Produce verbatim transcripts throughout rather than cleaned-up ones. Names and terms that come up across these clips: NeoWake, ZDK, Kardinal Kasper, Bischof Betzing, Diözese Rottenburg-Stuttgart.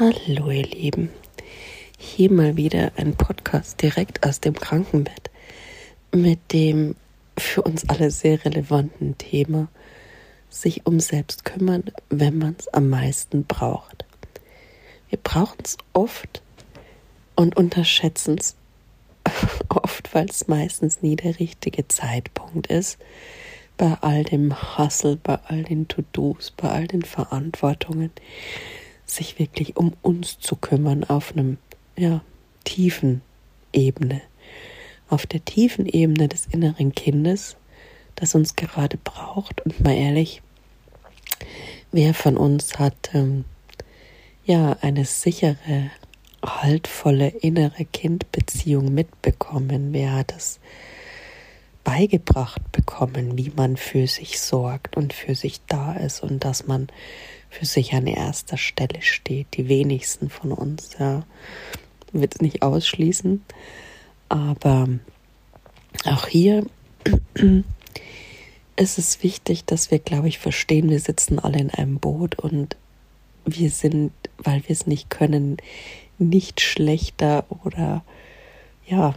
Hallo ihr Lieben, hier mal wieder ein Podcast direkt aus dem Krankenbett mit dem für uns alle sehr relevanten Thema, sich um selbst kümmern, wenn man es am meisten braucht. Wir brauchen es oft und unterschätzen es oft, weil es meistens nie der richtige Zeitpunkt ist, bei all dem Hustle, bei all den To-Dos, bei all den Verantwortungen, sich wirklich um uns zu kümmern auf einem ja, tiefen Ebene, auf der tiefen Ebene des inneren Kindes, das uns gerade braucht. Und mal ehrlich, wer von uns hat ähm, ja eine sichere, haltvolle innere Kindbeziehung mitbekommen? Wer hat es beigebracht bekommen, wie man für sich sorgt und für sich da ist und dass man für sich an erster Stelle steht? Die wenigsten von uns, ja, wird es nicht ausschließen. Aber auch hier ist es wichtig, dass wir, glaube ich, verstehen, wir sitzen alle in einem Boot und wir sind, weil wir es nicht können, nicht schlechter oder ja,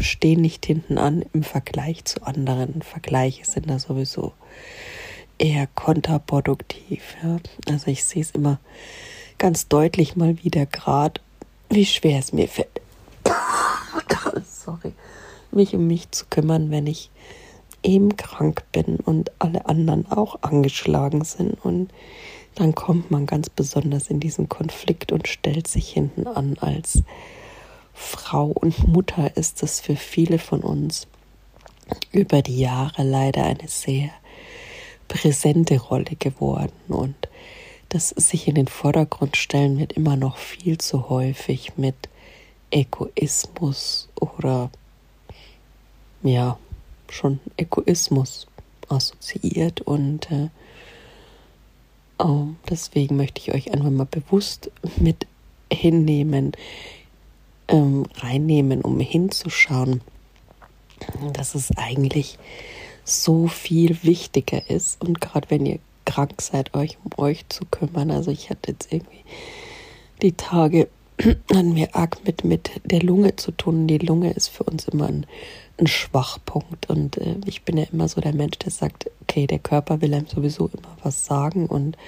stehen nicht hinten an im Vergleich zu anderen. Vergleiche sind da sowieso eher kontraproduktiv. Ja. Also ich sehe es immer ganz deutlich mal wieder gerade, wie schwer es mir fällt, sorry, mich um mich zu kümmern, wenn ich eben krank bin und alle anderen auch angeschlagen sind. Und dann kommt man ganz besonders in diesen Konflikt und stellt sich hinten an. Als Frau und Mutter ist das für viele von uns über die Jahre leider eine sehr präsente Rolle geworden, und das sich in den Vordergrund stellen wird immer noch viel zu häufig mit Egoismus oder ja, schon Egoismus assoziiert, und äh, oh, deswegen möchte ich euch einfach mal bewusst mit hinnehmen, ähm, reinnehmen, um hinzuschauen, dass es eigentlich so viel wichtiger ist, und gerade wenn ihr krank seid, euch um euch zu kümmern. Also ich hatte jetzt irgendwie die Tage an mir arg mit, mit der Lunge zu tun. Die Lunge ist für uns immer ein, ein Schwachpunkt, und äh, ich bin ja immer so der Mensch, der sagt, okay, der Körper will einem sowieso immer was sagen, und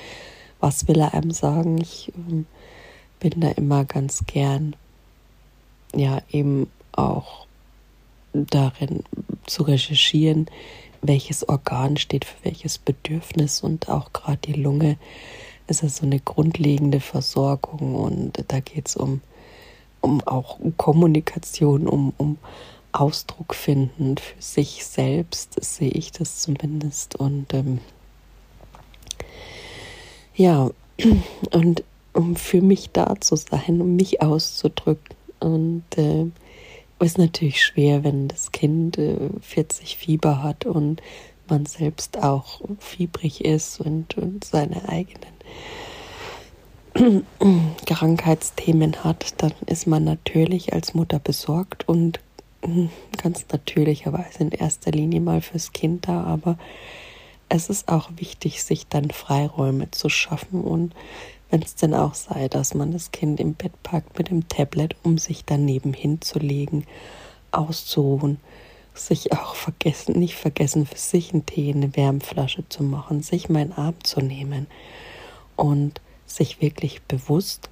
was will er einem sagen? Ich ähm, bin da immer ganz gern, ja, eben auch darin zu recherchieren, welches Organ steht für welches Bedürfnis, und auch gerade die Lunge ist ja so eine grundlegende Versorgung, und da geht es um, um auch Kommunikation, um, um Ausdruck finden für sich selbst, sehe ich das zumindest. Und ähm, ja, und um für mich da zu sein, um mich auszudrücken, und äh, ist natürlich schwer, wenn das Kind äh, vierzig Fieber hat und man selbst auch fiebrig ist und, und seine eigenen Krankheitsthemen hat, dann ist man natürlich als Mutter besorgt und ganz natürlicherweise in erster Linie mal fürs Kind da, aber es ist auch wichtig, sich dann Freiräume zu schaffen, und wenn es denn auch sei, dass man das Kind im Bett packt mit dem Tablet, um sich daneben hinzulegen, auszuruhen, sich auch vergessen, nicht vergessen, für sich einen Tee, eine Wärmflasche zu machen, sich mal in den Arm zu nehmen und sich wirklich bewusst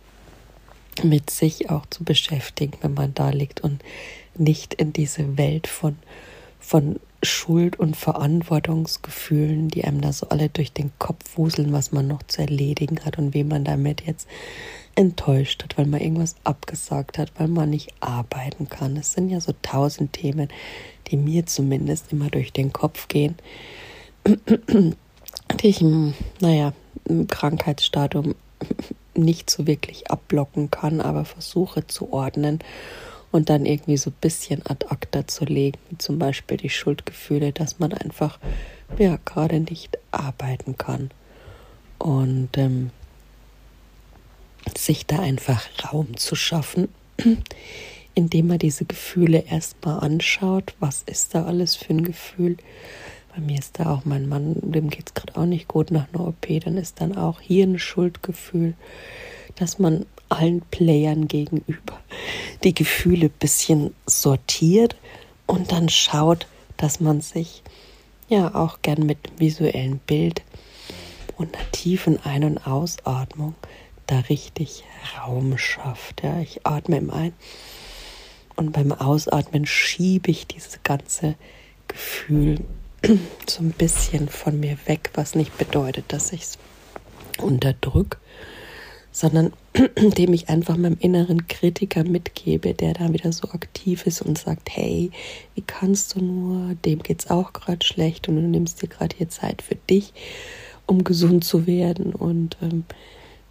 mit sich auch zu beschäftigen, wenn man da liegt, und nicht in diese Welt von, von Schuld- und Verantwortungsgefühlen, die einem da so alle durch den Kopf wuseln, was man noch zu erledigen hat und wem man damit jetzt enttäuscht hat, weil man irgendwas abgesagt hat, weil man nicht arbeiten kann. Es sind ja so tausend Themen, die mir zumindest immer durch den Kopf gehen, die ich im, naja, im Krankheitsstadium nicht so wirklich abblocken kann, aber versuche zu ordnen und dann irgendwie so ein bisschen ad acta zu legen, wie zum Beispiel die Schuldgefühle, dass man einfach ja gerade nicht arbeiten kann. Und ähm, sich da einfach Raum zu schaffen, indem man diese Gefühle erstmal anschaut. Was ist da alles für ein Gefühl? Bei mir ist da auch mein Mann, dem geht es gerade auch nicht gut nach einer O P, dann ist dann auch hier ein Schuldgefühl, dass man allen Playern gegenüber die Gefühle ein bisschen sortiert und dann schaut, dass man sich ja auch gern mit visuellem Bild und einer tiefen Ein- und Ausatmung da richtig Raum schafft. Ja, ich atme im Ein- und beim Ausatmen schiebe ich dieses ganze Gefühl so ein bisschen von mir weg, was nicht bedeutet, dass ich es unterdrücke, sondern indem ich einfach meinem inneren Kritiker mitgebe, der da wieder so aktiv ist und sagt, hey, wie kannst du nur, dem geht's auch gerade schlecht und du nimmst dir gerade hier Zeit für dich, um gesund zu werden und ähm,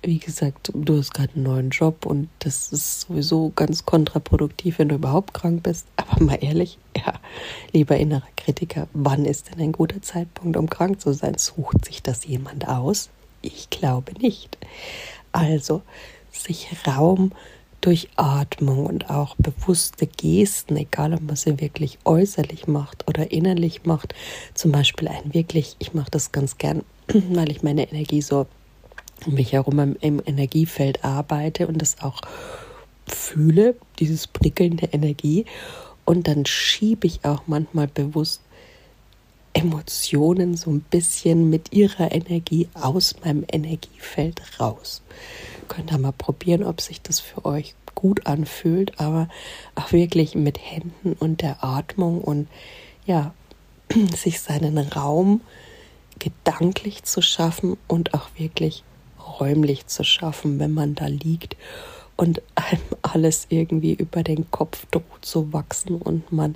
wie gesagt, du hast gerade einen neuen Job und das ist sowieso ganz kontraproduktiv, wenn du überhaupt krank bist. Aber mal ehrlich, ja, lieber innerer Kritiker, wann ist denn ein guter Zeitpunkt, um krank zu sein? Sucht sich das jemand aus? Ich glaube nicht. Also, sich Raum durch Atmung und auch bewusste Gesten, egal ob man sie wirklich äußerlich macht oder innerlich macht, zum Beispiel ein wirklich, ich mache das ganz gern, weil ich meine Energie so um mich herum im Energiefeld arbeite und das auch fühle, dieses Prickeln der Energie. Und dann schiebe ich auch manchmal bewusst Emotionen so ein bisschen mit ihrer Energie aus meinem Energiefeld raus. Könnt ihr mal probieren, ob sich das für euch gut anfühlt, aber auch wirklich mit Händen und der Atmung und ja, sich seinen Raum gedanklich zu schaffen und auch wirklich räumlich zu schaffen, wenn man da liegt und einem alles irgendwie über den Kopf droht zu wachsen und man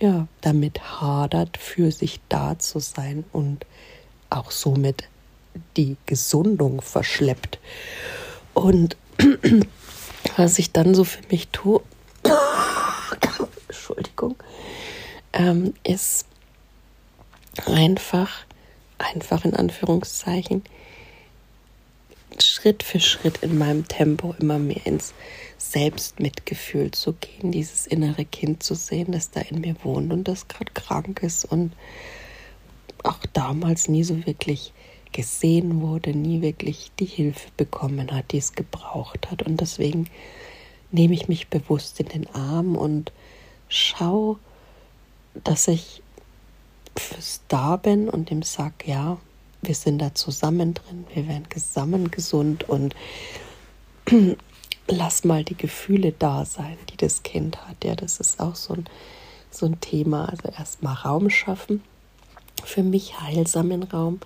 ja damit hadert, für sich da zu sein und auch somit die Gesundung verschleppt. Und was ich dann so für mich tue, Entschuldigung, ähm, ist einfach, einfach in Anführungszeichen, Schritt für Schritt in meinem Tempo immer mehr ins Selbstmitgefühl zu gehen, dieses innere Kind zu sehen, das da in mir wohnt und das gerade krank ist und auch damals nie so wirklich gesehen wurde, nie wirklich die Hilfe bekommen hat, die es gebraucht hat. Und deswegen nehme ich mich bewusst in den Arm und schaue, dass ich fürs Da bin und dem sag, ja, wir sind da zusammen drin, wir werden zusammen gesund und lass mal die Gefühle da sein, die das Kind hat. Ja, das ist auch so ein, so ein Thema. Also erstmal Raum schaffen, für mich heilsamen Raum,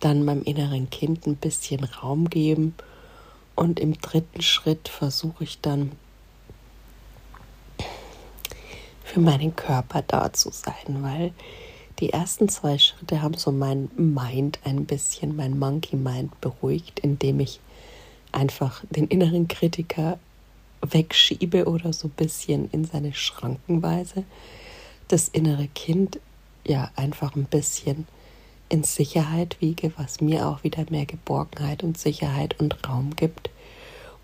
dann meinem inneren Kind ein bisschen Raum geben und im dritten Schritt versuche ich dann für meinen Körper da zu sein, weil die ersten zwei Schritte haben so mein Mind ein bisschen, mein Monkey Mind beruhigt, indem ich einfach den inneren Kritiker wegschiebe oder so ein bisschen in seine Schranken weise. Das innere Kind ja einfach ein bisschen in Sicherheit wiege, was mir auch wieder mehr Geborgenheit und Sicherheit und Raum gibt,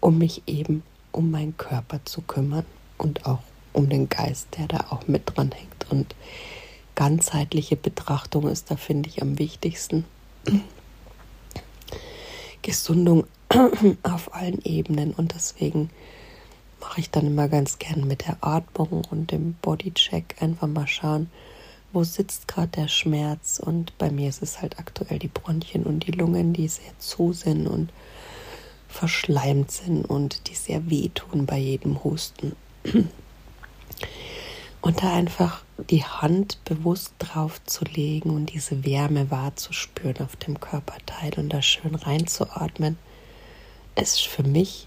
um mich eben um meinen Körper zu kümmern und auch um den Geist, der da auch mit dran hängt. Und ganzheitliche Betrachtung ist da, finde ich, am wichtigsten. Gesundung auf allen Ebenen und deswegen mache ich dann immer ganz gern mit der Atmung und dem Bodycheck einfach mal schauen, wo sitzt gerade der Schmerz, und bei mir ist es halt aktuell die Bronchien und die Lungen, die sehr zu sind und verschleimt sind und die sehr wehtun bei jedem Husten. Und da einfach die Hand bewusst drauf zu legen und diese Wärme wahrzuspüren auf dem Körperteil und da schön reinzuatmen, ist für mich,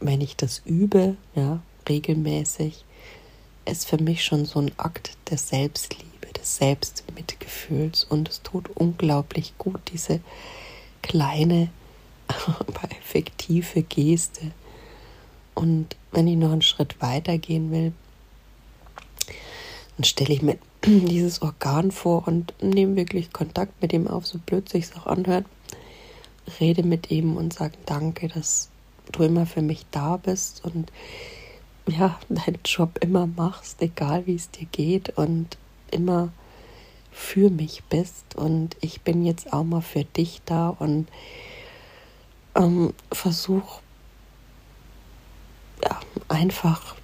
wenn ich das übe, ja, regelmäßig, ist für mich schon so ein Akt der Selbstliebe, des Selbstmitgefühls. Und es tut unglaublich gut, diese kleine, aber effektive Geste. Und wenn ich noch einen Schritt weiter gehen will, dann stelle ich mir dieses Organ vor und nehme wirklich Kontakt mit ihm auf, so blöd sich es auch anhört. Rede mit ihm und sage danke, dass du immer für mich da bist und ja, deinen Job immer machst, egal wie es dir geht und immer für mich bist und ich bin jetzt auch mal für dich da und ähm, versuch ja, einfach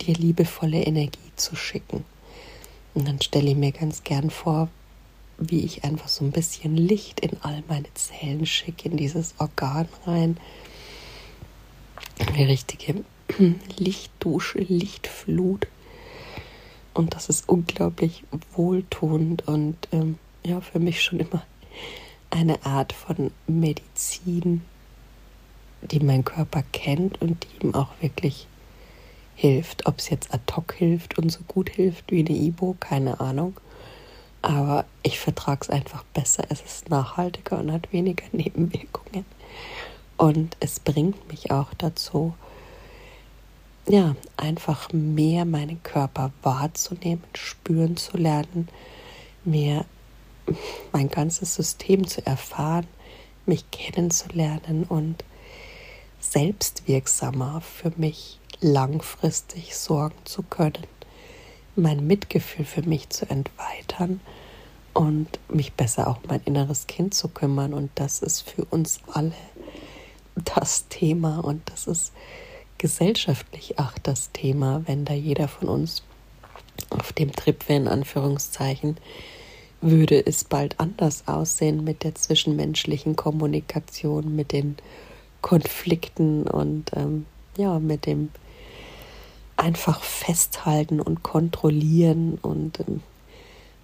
dir liebevolle Energie zu schicken. Und dann stelle ich mir ganz gern vor, wie ich einfach so ein bisschen Licht in all meine Zellen schicke, in dieses Organ rein. Eine richtige Lichtdusche, Lichtflut. Und das ist unglaublich wohltuend und ähm, ja, für mich schon immer eine Art von Medizin, die mein Körper kennt und die ihm auch wirklich hilft. Ob es jetzt ad hoc hilft und so gut hilft wie eine Ibo, keine Ahnung. Aber ich vertrage es einfach besser, es ist nachhaltiger und hat weniger Nebenwirkungen. Und es bringt mich auch dazu, ja, einfach mehr meinen Körper wahrzunehmen, spüren zu lernen, mehr mein ganzes System zu erfahren, mich kennenzulernen und selbstwirksamer für mich langfristig sorgen zu können, mein Mitgefühl für mich zu erweitern und mich besser auch um mein inneres Kind zu kümmern. Und das ist für uns alle das Thema und das ist gesellschaftlich auch das Thema, wenn da jeder von uns auf dem Trip wäre, in Anführungszeichen, würde es bald anders aussehen mit der zwischenmenschlichen Kommunikation, mit den Konflikten und ähm, ja, mit dem einfach festhalten und kontrollieren und ähm,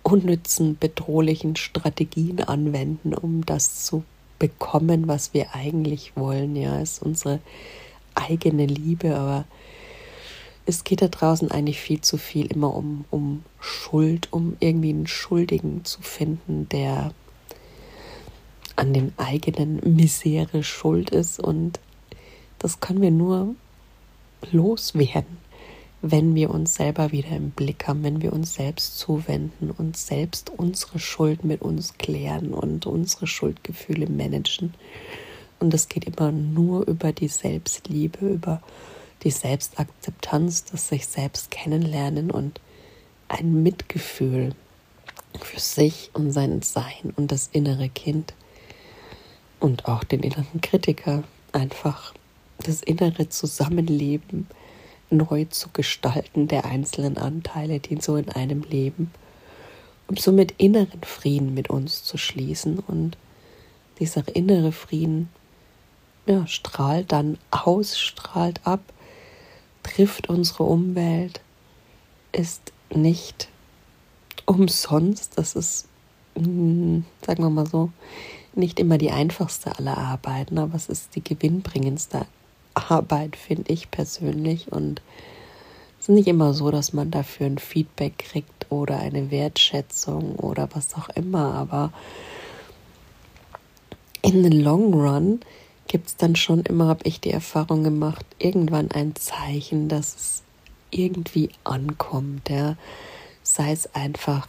unnützen, bedrohlichen Strategien anwenden, um das zu bekommen, was wir eigentlich wollen. Ja, ist unsere eigene Liebe, aber es geht da draußen eigentlich viel zu viel immer um, um Schuld, um irgendwie einen Schuldigen zu finden, der an den eigenen Misere schuld ist, und das können wir nur loswerden, wenn wir uns selber wieder im Blick haben, wenn wir uns selbst zuwenden und selbst unsere Schuld mit uns klären und unsere Schuldgefühle managen. Und das geht immer nur über die Selbstliebe, über die Selbstakzeptanz, das sich selbst kennenlernen und ein Mitgefühl für sich und sein Sein und das innere Kind und auch den inneren Kritiker. Einfach das innere Zusammenleben neu zu gestalten der einzelnen Anteile, die so in einem leben, um somit inneren Frieden mit uns zu schließen. Und dieser innere Frieden, ja, strahlt dann aus, strahlt ab, trifft unsere Umwelt, ist nicht umsonst. Das ist, sagen wir mal so, nicht immer die einfachste aller Arbeiten, aber es ist die gewinnbringendste Arbeit, finde ich persönlich. Und es ist nicht immer so, dass man dafür ein Feedback kriegt oder eine Wertschätzung oder was auch immer, aber in the long run gibt es dann schon immer, habe ich die Erfahrung gemacht, irgendwann ein Zeichen, dass es irgendwie ankommt. Ja. Sei es einfach,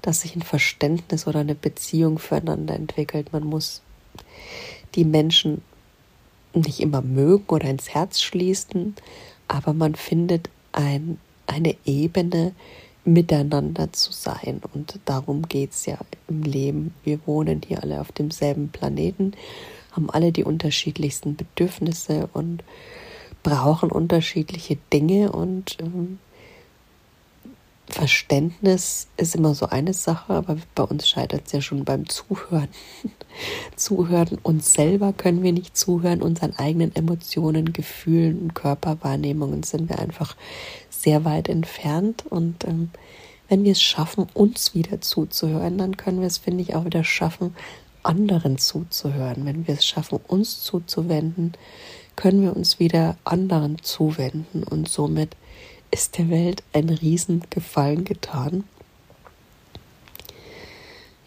dass sich ein Verständnis oder eine Beziehung füreinander entwickelt. Man muss die Menschen nicht immer mögen oder ins Herz schließen, aber man findet ein, eine Ebene, miteinander zu sein. Und darum geht es ja im Leben. Wir wohnen hier alle auf demselben Planeten, haben alle die unterschiedlichsten Bedürfnisse und brauchen unterschiedliche Dinge. Und ähm, Verständnis ist immer so eine Sache, aber bei uns scheitert es ja schon beim Zuhören. Zuhören uns selber können wir nicht zuhören, unseren eigenen Emotionen, Gefühlen und Körperwahrnehmungen sind wir einfach sehr weit entfernt. Und ähm, wenn wir es schaffen, uns wieder zuzuhören, dann können wir es, finde ich, auch wieder schaffen, anderen zuzuhören. Wenn wir es schaffen, uns zuzuwenden, können wir uns wieder anderen zuwenden. Und somit ist der Welt ein Riesengefallen getan.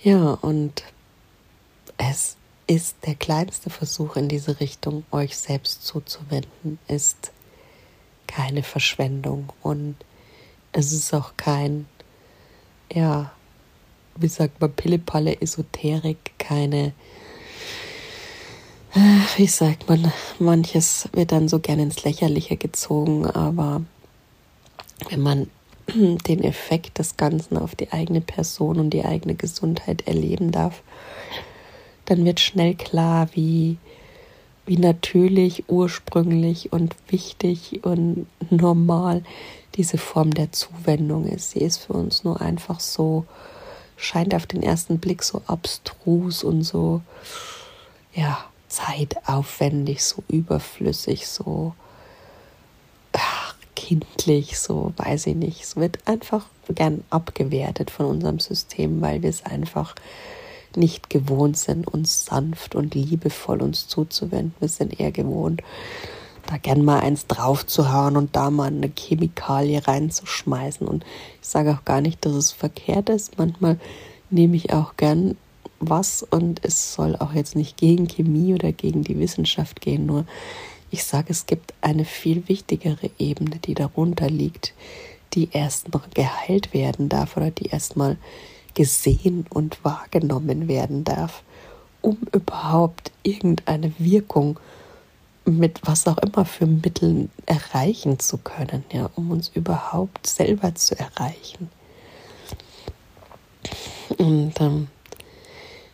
Ja, und es ist der kleinste Versuch in diese Richtung, euch selbst zuzuwenden, ist keine Verschwendung. Und es ist auch kein, ja, wie sagt man, Pillepalle, Esoterik, keine, wie sagt man, manches wird dann so gerne ins Lächerliche gezogen, aber wenn man den Effekt des Ganzen auf die eigene Person und die eigene Gesundheit erleben darf, dann wird schnell klar, wie, wie natürlich, ursprünglich und wichtig und normal diese Form der Zuwendung ist. Sie ist für uns nur einfach so, scheint auf den ersten Blick so abstrus und so, ja, zeitaufwendig, so überflüssig, so ach, kindlich, so weiß ich nicht. Es wird einfach gern abgewertet von unserem System, weil wir es einfach nicht gewohnt sind, uns sanft und liebevoll uns zuzuwenden. Wir sind eher gewohnt, da gern mal eins drauf zu hauen und da mal eine Chemikalie reinzuschmeißen. Und ich sage auch gar nicht, dass es verkehrt ist. Manchmal nehme ich auch gern was und es soll auch jetzt nicht gegen Chemie oder gegen die Wissenschaft gehen. Nur ich sage, es gibt eine viel wichtigere Ebene, die darunter liegt, die erst noch geheilt werden darf oder die erstmal gesehen und wahrgenommen werden darf, um überhaupt irgendeine Wirkung mit was auch immer für Mitteln erreichen zu können, ja, um uns überhaupt selber zu erreichen. Und ähm,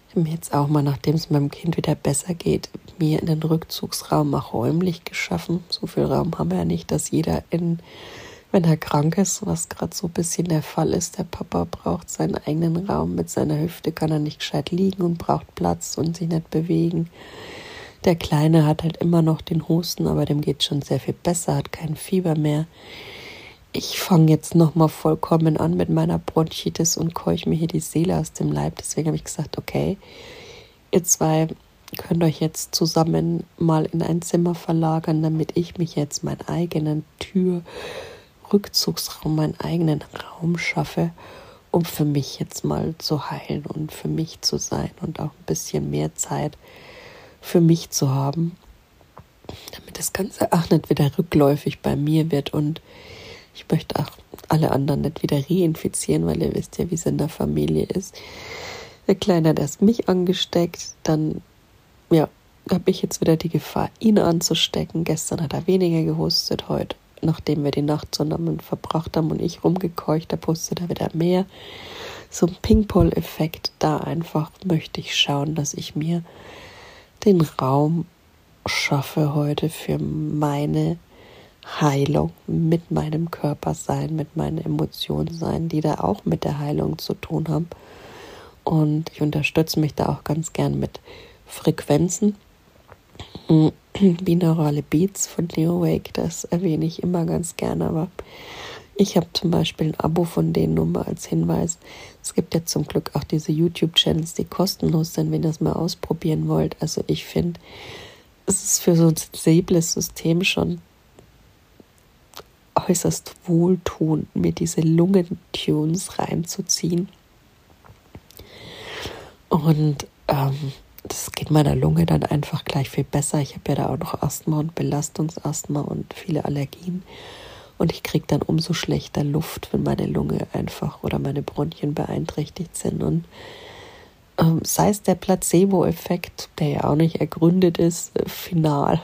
ich habe mir jetzt auch mal, nachdem es meinem Kind wieder besser geht, mir in den Rückzugsraum auch räumlich geschaffen. So viel Raum haben wir ja nicht, dass jeder in wenn er krank ist, was gerade so ein bisschen der Fall ist, der Papa braucht seinen eigenen Raum, mit seiner Hüfte kann er nicht gescheit liegen und braucht Platz und sich nicht bewegen. Der Kleine hat halt immer noch den Husten, aber dem geht schon sehr viel besser, hat kein Fieber mehr. Ich fange jetzt nochmal vollkommen an mit meiner Bronchitis und keuche mir hier die Seele aus dem Leib. Deswegen habe ich gesagt, okay, ihr zwei könnt euch jetzt zusammen mal in ein Zimmer verlagern, damit ich mich jetzt meinen eigenen Tür... Rückzugsraum, meinen eigenen Raum schaffe, um für mich jetzt mal zu heilen und für mich zu sein und auch ein bisschen mehr Zeit für mich zu haben, damit das Ganze auch nicht wieder rückläufig bei mir wird und ich möchte auch alle anderen nicht wieder reinfizieren, weil ihr wisst ja, wie es in der Familie ist. Der Kleine hat erst mich angesteckt, dann, ja, habe ich jetzt wieder die Gefahr, ihn anzustecken. Gestern hat er weniger gehustet, heute nachdem wir die Nacht zusammen verbracht haben und ich rumgekeucht habe, hustete da wieder mehr. So ein Ping-Pong-Effekt, da einfach möchte ich schauen, dass ich mir den Raum schaffe heute für meine Heilung, mit meinem Körpersein, mit meinen Emotionen sein, die da auch mit der Heilung zu tun haben. Und ich unterstütze mich da auch ganz gern mit Frequenzen. Binaurale Beats von NeoWake, das erwähne ich immer ganz gerne, aber ich habe zum Beispiel ein Abo von denen, nur mal als Hinweis. Es gibt ja zum Glück auch diese YouTube-Channels, die kostenlos sind, wenn ihr das mal ausprobieren wollt. Also ich finde, es ist für so ein sensibles System schon äußerst wohltuend, mir diese Lungentunes reinzuziehen. Und ähm, das geht meiner Lunge dann einfach gleich viel besser. Ich habe ja da auch noch Asthma und Belastungsasthma und viele Allergien. Und ich kriege dann umso schlechter Luft, wenn meine Lunge einfach oder meine Bronchien beeinträchtigt sind. Und ähm, sei es der Placebo-Effekt, der ja auch nicht ergründet ist, äh, final.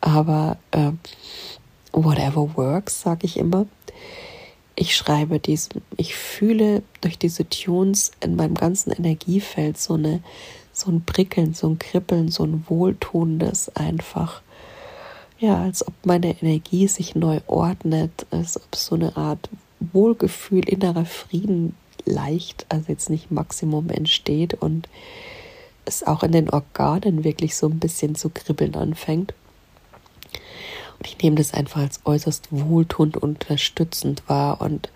Aber äh, whatever works, sage ich immer. Ich schreibe diesen, ich fühle durch diese Tunes in meinem ganzen Energiefeld so eine so ein Prickeln, so ein Kribbeln, so ein Wohltuendes einfach. Ja, als ob meine Energie sich neu ordnet, als ob so eine Art Wohlgefühl, innerer Frieden leicht, also jetzt nicht Maximum entsteht und es auch in den Organen wirklich so ein bisschen zu kribbeln anfängt. Und ich nehme das einfach als äußerst wohltuend und unterstützend wahr und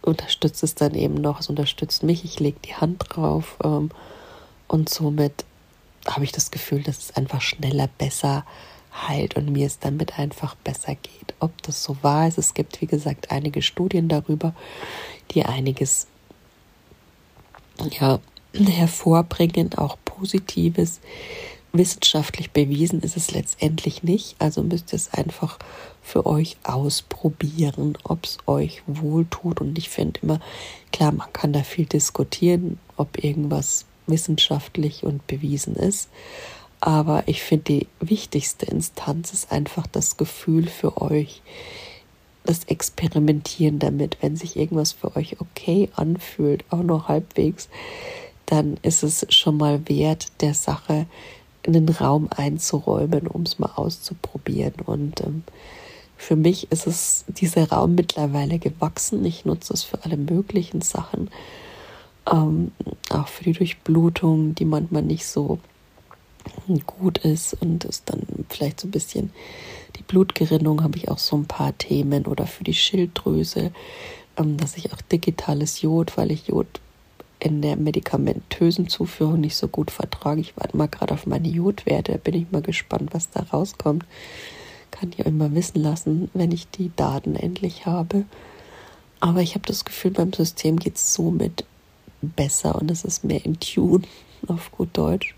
unterstütze es dann eben noch, es unterstützt mich, ich lege die Hand drauf, ähm, und somit habe ich das Gefühl, dass es einfach schneller, besser heilt und mir es damit einfach besser geht. Ob das so wahr ist, es gibt, wie gesagt, einige Studien darüber, die einiges ja, hervorbringen, auch Positives. Wissenschaftlich bewiesen ist es letztendlich nicht, also müsst ihr es einfach für euch ausprobieren, ob es euch wohltut. Und ich finde immer, klar, man kann da viel diskutieren, ob irgendwas wissenschaftlich und bewiesen ist, aber ich finde, die wichtigste Instanz ist einfach das Gefühl für euch, das Experimentieren damit, wenn sich irgendwas für euch okay anfühlt, auch noch halbwegs, dann ist es schon mal wert, der Sache einen Raum einzuräumen, um es mal auszuprobieren. Und ähm, für mich ist es dieser Raum mittlerweile gewachsen. Ich nutze es für alle möglichen Sachen, ähm, auch für die Durchblutung, die manchmal nicht so gut ist und ist dann vielleicht so ein bisschen die Blutgerinnung, habe ich auch so ein paar Themen, oder für die Schilddrüse, ähm, dass ich auch digitales Jod, weil ich Jod in der medikamentösen Zuführung nicht so gut vertrage. Ich warte mal gerade auf meine Jodwerte, bin ich mal gespannt, was da rauskommt. Kann ich euch mal wissen lassen, wenn ich die Daten endlich habe. Aber ich habe das Gefühl, beim System geht es somit besser und es ist mehr in Tune, auf gut Deutsch.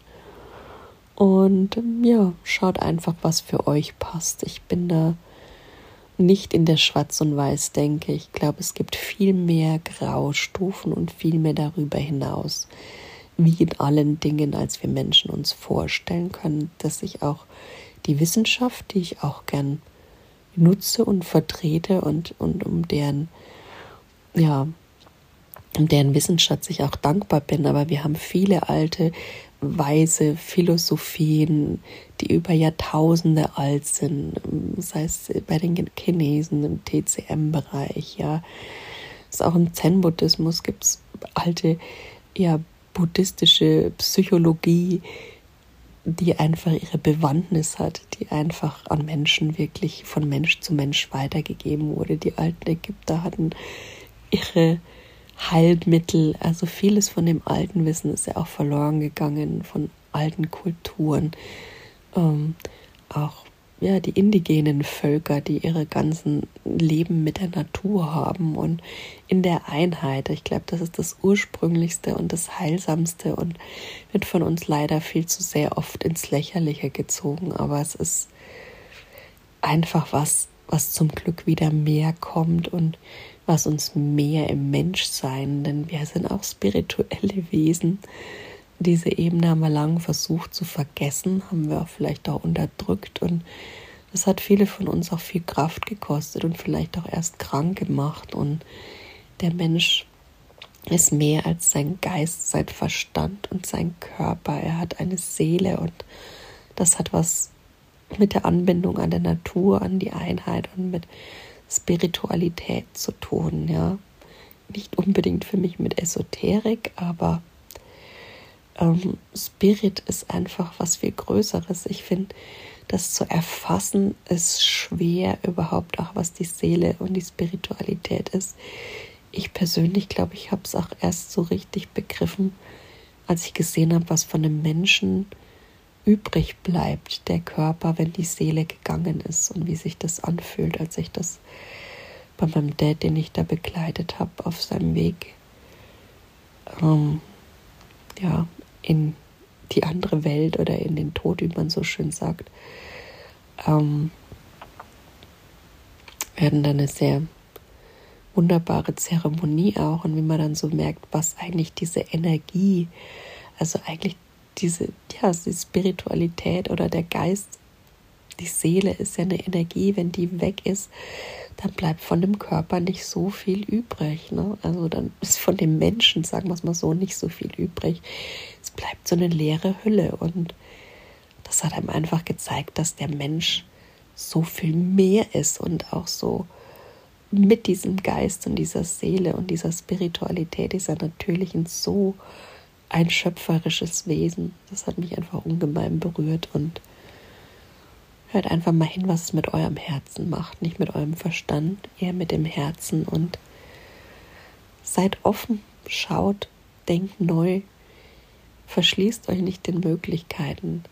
Und ja, schaut einfach, was für euch passt. Ich bin da nicht in der Schwarz- und Weiß-Denke. Ich glaube, es gibt viel mehr Graustufen und viel mehr darüber hinaus, wie in allen Dingen, als wir Menschen uns vorstellen können, dass ich auch die Wissenschaft, die ich auch gern nutze und vertrete und, und um deren, ja, um deren Wissenschaft ich auch dankbar bin. Aber wir haben viele alte, weise Philosophien, die über Jahrtausende alt sind, sei es bei den Chinesen im T C M-Bereich, ja, ist auch im Zen-Buddhismus gibt es alte, ja, buddhistische Psychologie, die einfach ihre Bewandtnis hat, die einfach an Menschen wirklich von Mensch zu Mensch weitergegeben wurde. Die alten Ägypter hatten ihre Heilmittel, also vieles von dem alten Wissen ist ja auch verloren gegangen, von alten Kulturen. Ähm, auch ja, die indigenen Völker, die ihre ganzen Leben mit der Natur haben und in der Einheit. Ich glaube, das ist das Ursprünglichste und das Heilsamste und wird von uns leider viel zu sehr oft ins Lächerliche gezogen. Aber es ist einfach was, was zum Glück wieder mehr kommt und was uns mehr im Menschsein, denn wir sind auch spirituelle Wesen. Diese Ebene haben wir lange versucht zu vergessen, haben wir auch vielleicht auch unterdrückt und das hat viele von uns auch viel Kraft gekostet und vielleicht auch erst krank gemacht. Und der Mensch ist mehr als sein Geist, sein Verstand und sein Körper. Er hat eine Seele und das hat was mit der Anbindung an der Natur, an die Einheit und mit Spiritualität zu tun, ja. Nicht unbedingt für mich mit Esoterik, aber ähm, Spirit ist einfach was viel Größeres. Ich finde, das zu erfassen ist schwer, überhaupt auch, was die Seele und die Spiritualität ist. Ich persönlich glaube, ich habe es auch erst so richtig begriffen, als ich gesehen habe, was von einem Menschen übrig bleibt, der Körper, wenn die Seele gegangen ist und wie sich das anfühlt, als ich das bei meinem Dad, den ich da begleitet habe, auf seinem Weg ähm, ja, in die andere Welt oder in den Tod, wie man so schön sagt, ähm, wir hatten dann eine sehr wunderbare Zeremonie auch und wie man dann so merkt, was eigentlich diese Energie, also eigentlich Diese, ja, die Spiritualität oder der Geist, die Seele ist ja eine Energie, wenn die weg ist, dann bleibt von dem Körper nicht so viel übrig, ne? Also dann ist von dem Menschen, sagen wir es mal so, nicht so viel übrig. Es bleibt so eine leere Hülle und das hat einem einfach gezeigt, dass der Mensch so viel mehr ist und auch so mit diesem Geist und dieser Seele und dieser Spiritualität, dieser natürlichen so ein schöpferisches Wesen. Das hat mich einfach ungemein berührt und hört einfach mal hin, was es mit eurem Herzen macht, nicht mit eurem Verstand, eher mit dem Herzen und seid offen, schaut, denkt neu, verschließt euch nicht den Möglichkeiten,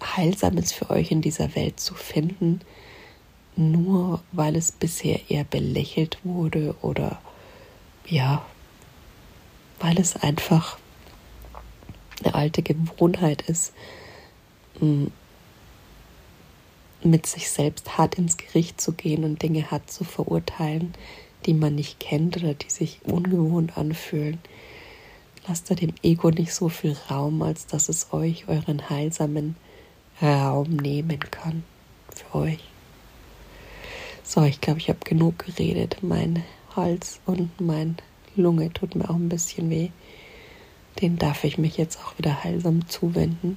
Heilsames für euch in dieser Welt zu finden, nur weil es bisher eher belächelt wurde oder ja, weil es einfach eine alte Gewohnheit ist, mit sich selbst hart ins Gericht zu gehen und Dinge hart zu verurteilen, die man nicht kennt oder die sich ungewohnt anfühlen. Lasst da dem Ego nicht so viel Raum, als dass es euch euren heilsamen Raum nehmen kann für euch. So, ich glaube, ich habe genug geredet. Mein Hals und meine Lunge tut mir auch ein bisschen weh. Den darf ich mich jetzt auch wieder heilsam zuwenden.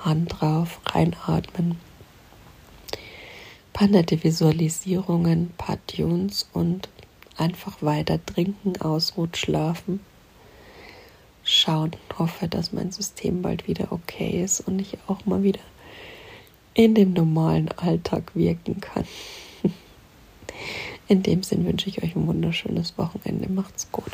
Hand drauf, reinatmen. Ein paar nette Visualisierungen, ein paar Tunes und einfach weiter trinken, ausruhen, schlafen. Schauen und hoffe, dass mein System bald wieder okay ist und ich auch mal wieder in dem normalen Alltag wirken kann. In dem Sinn wünsche ich euch ein wunderschönes Wochenende. Macht's gut.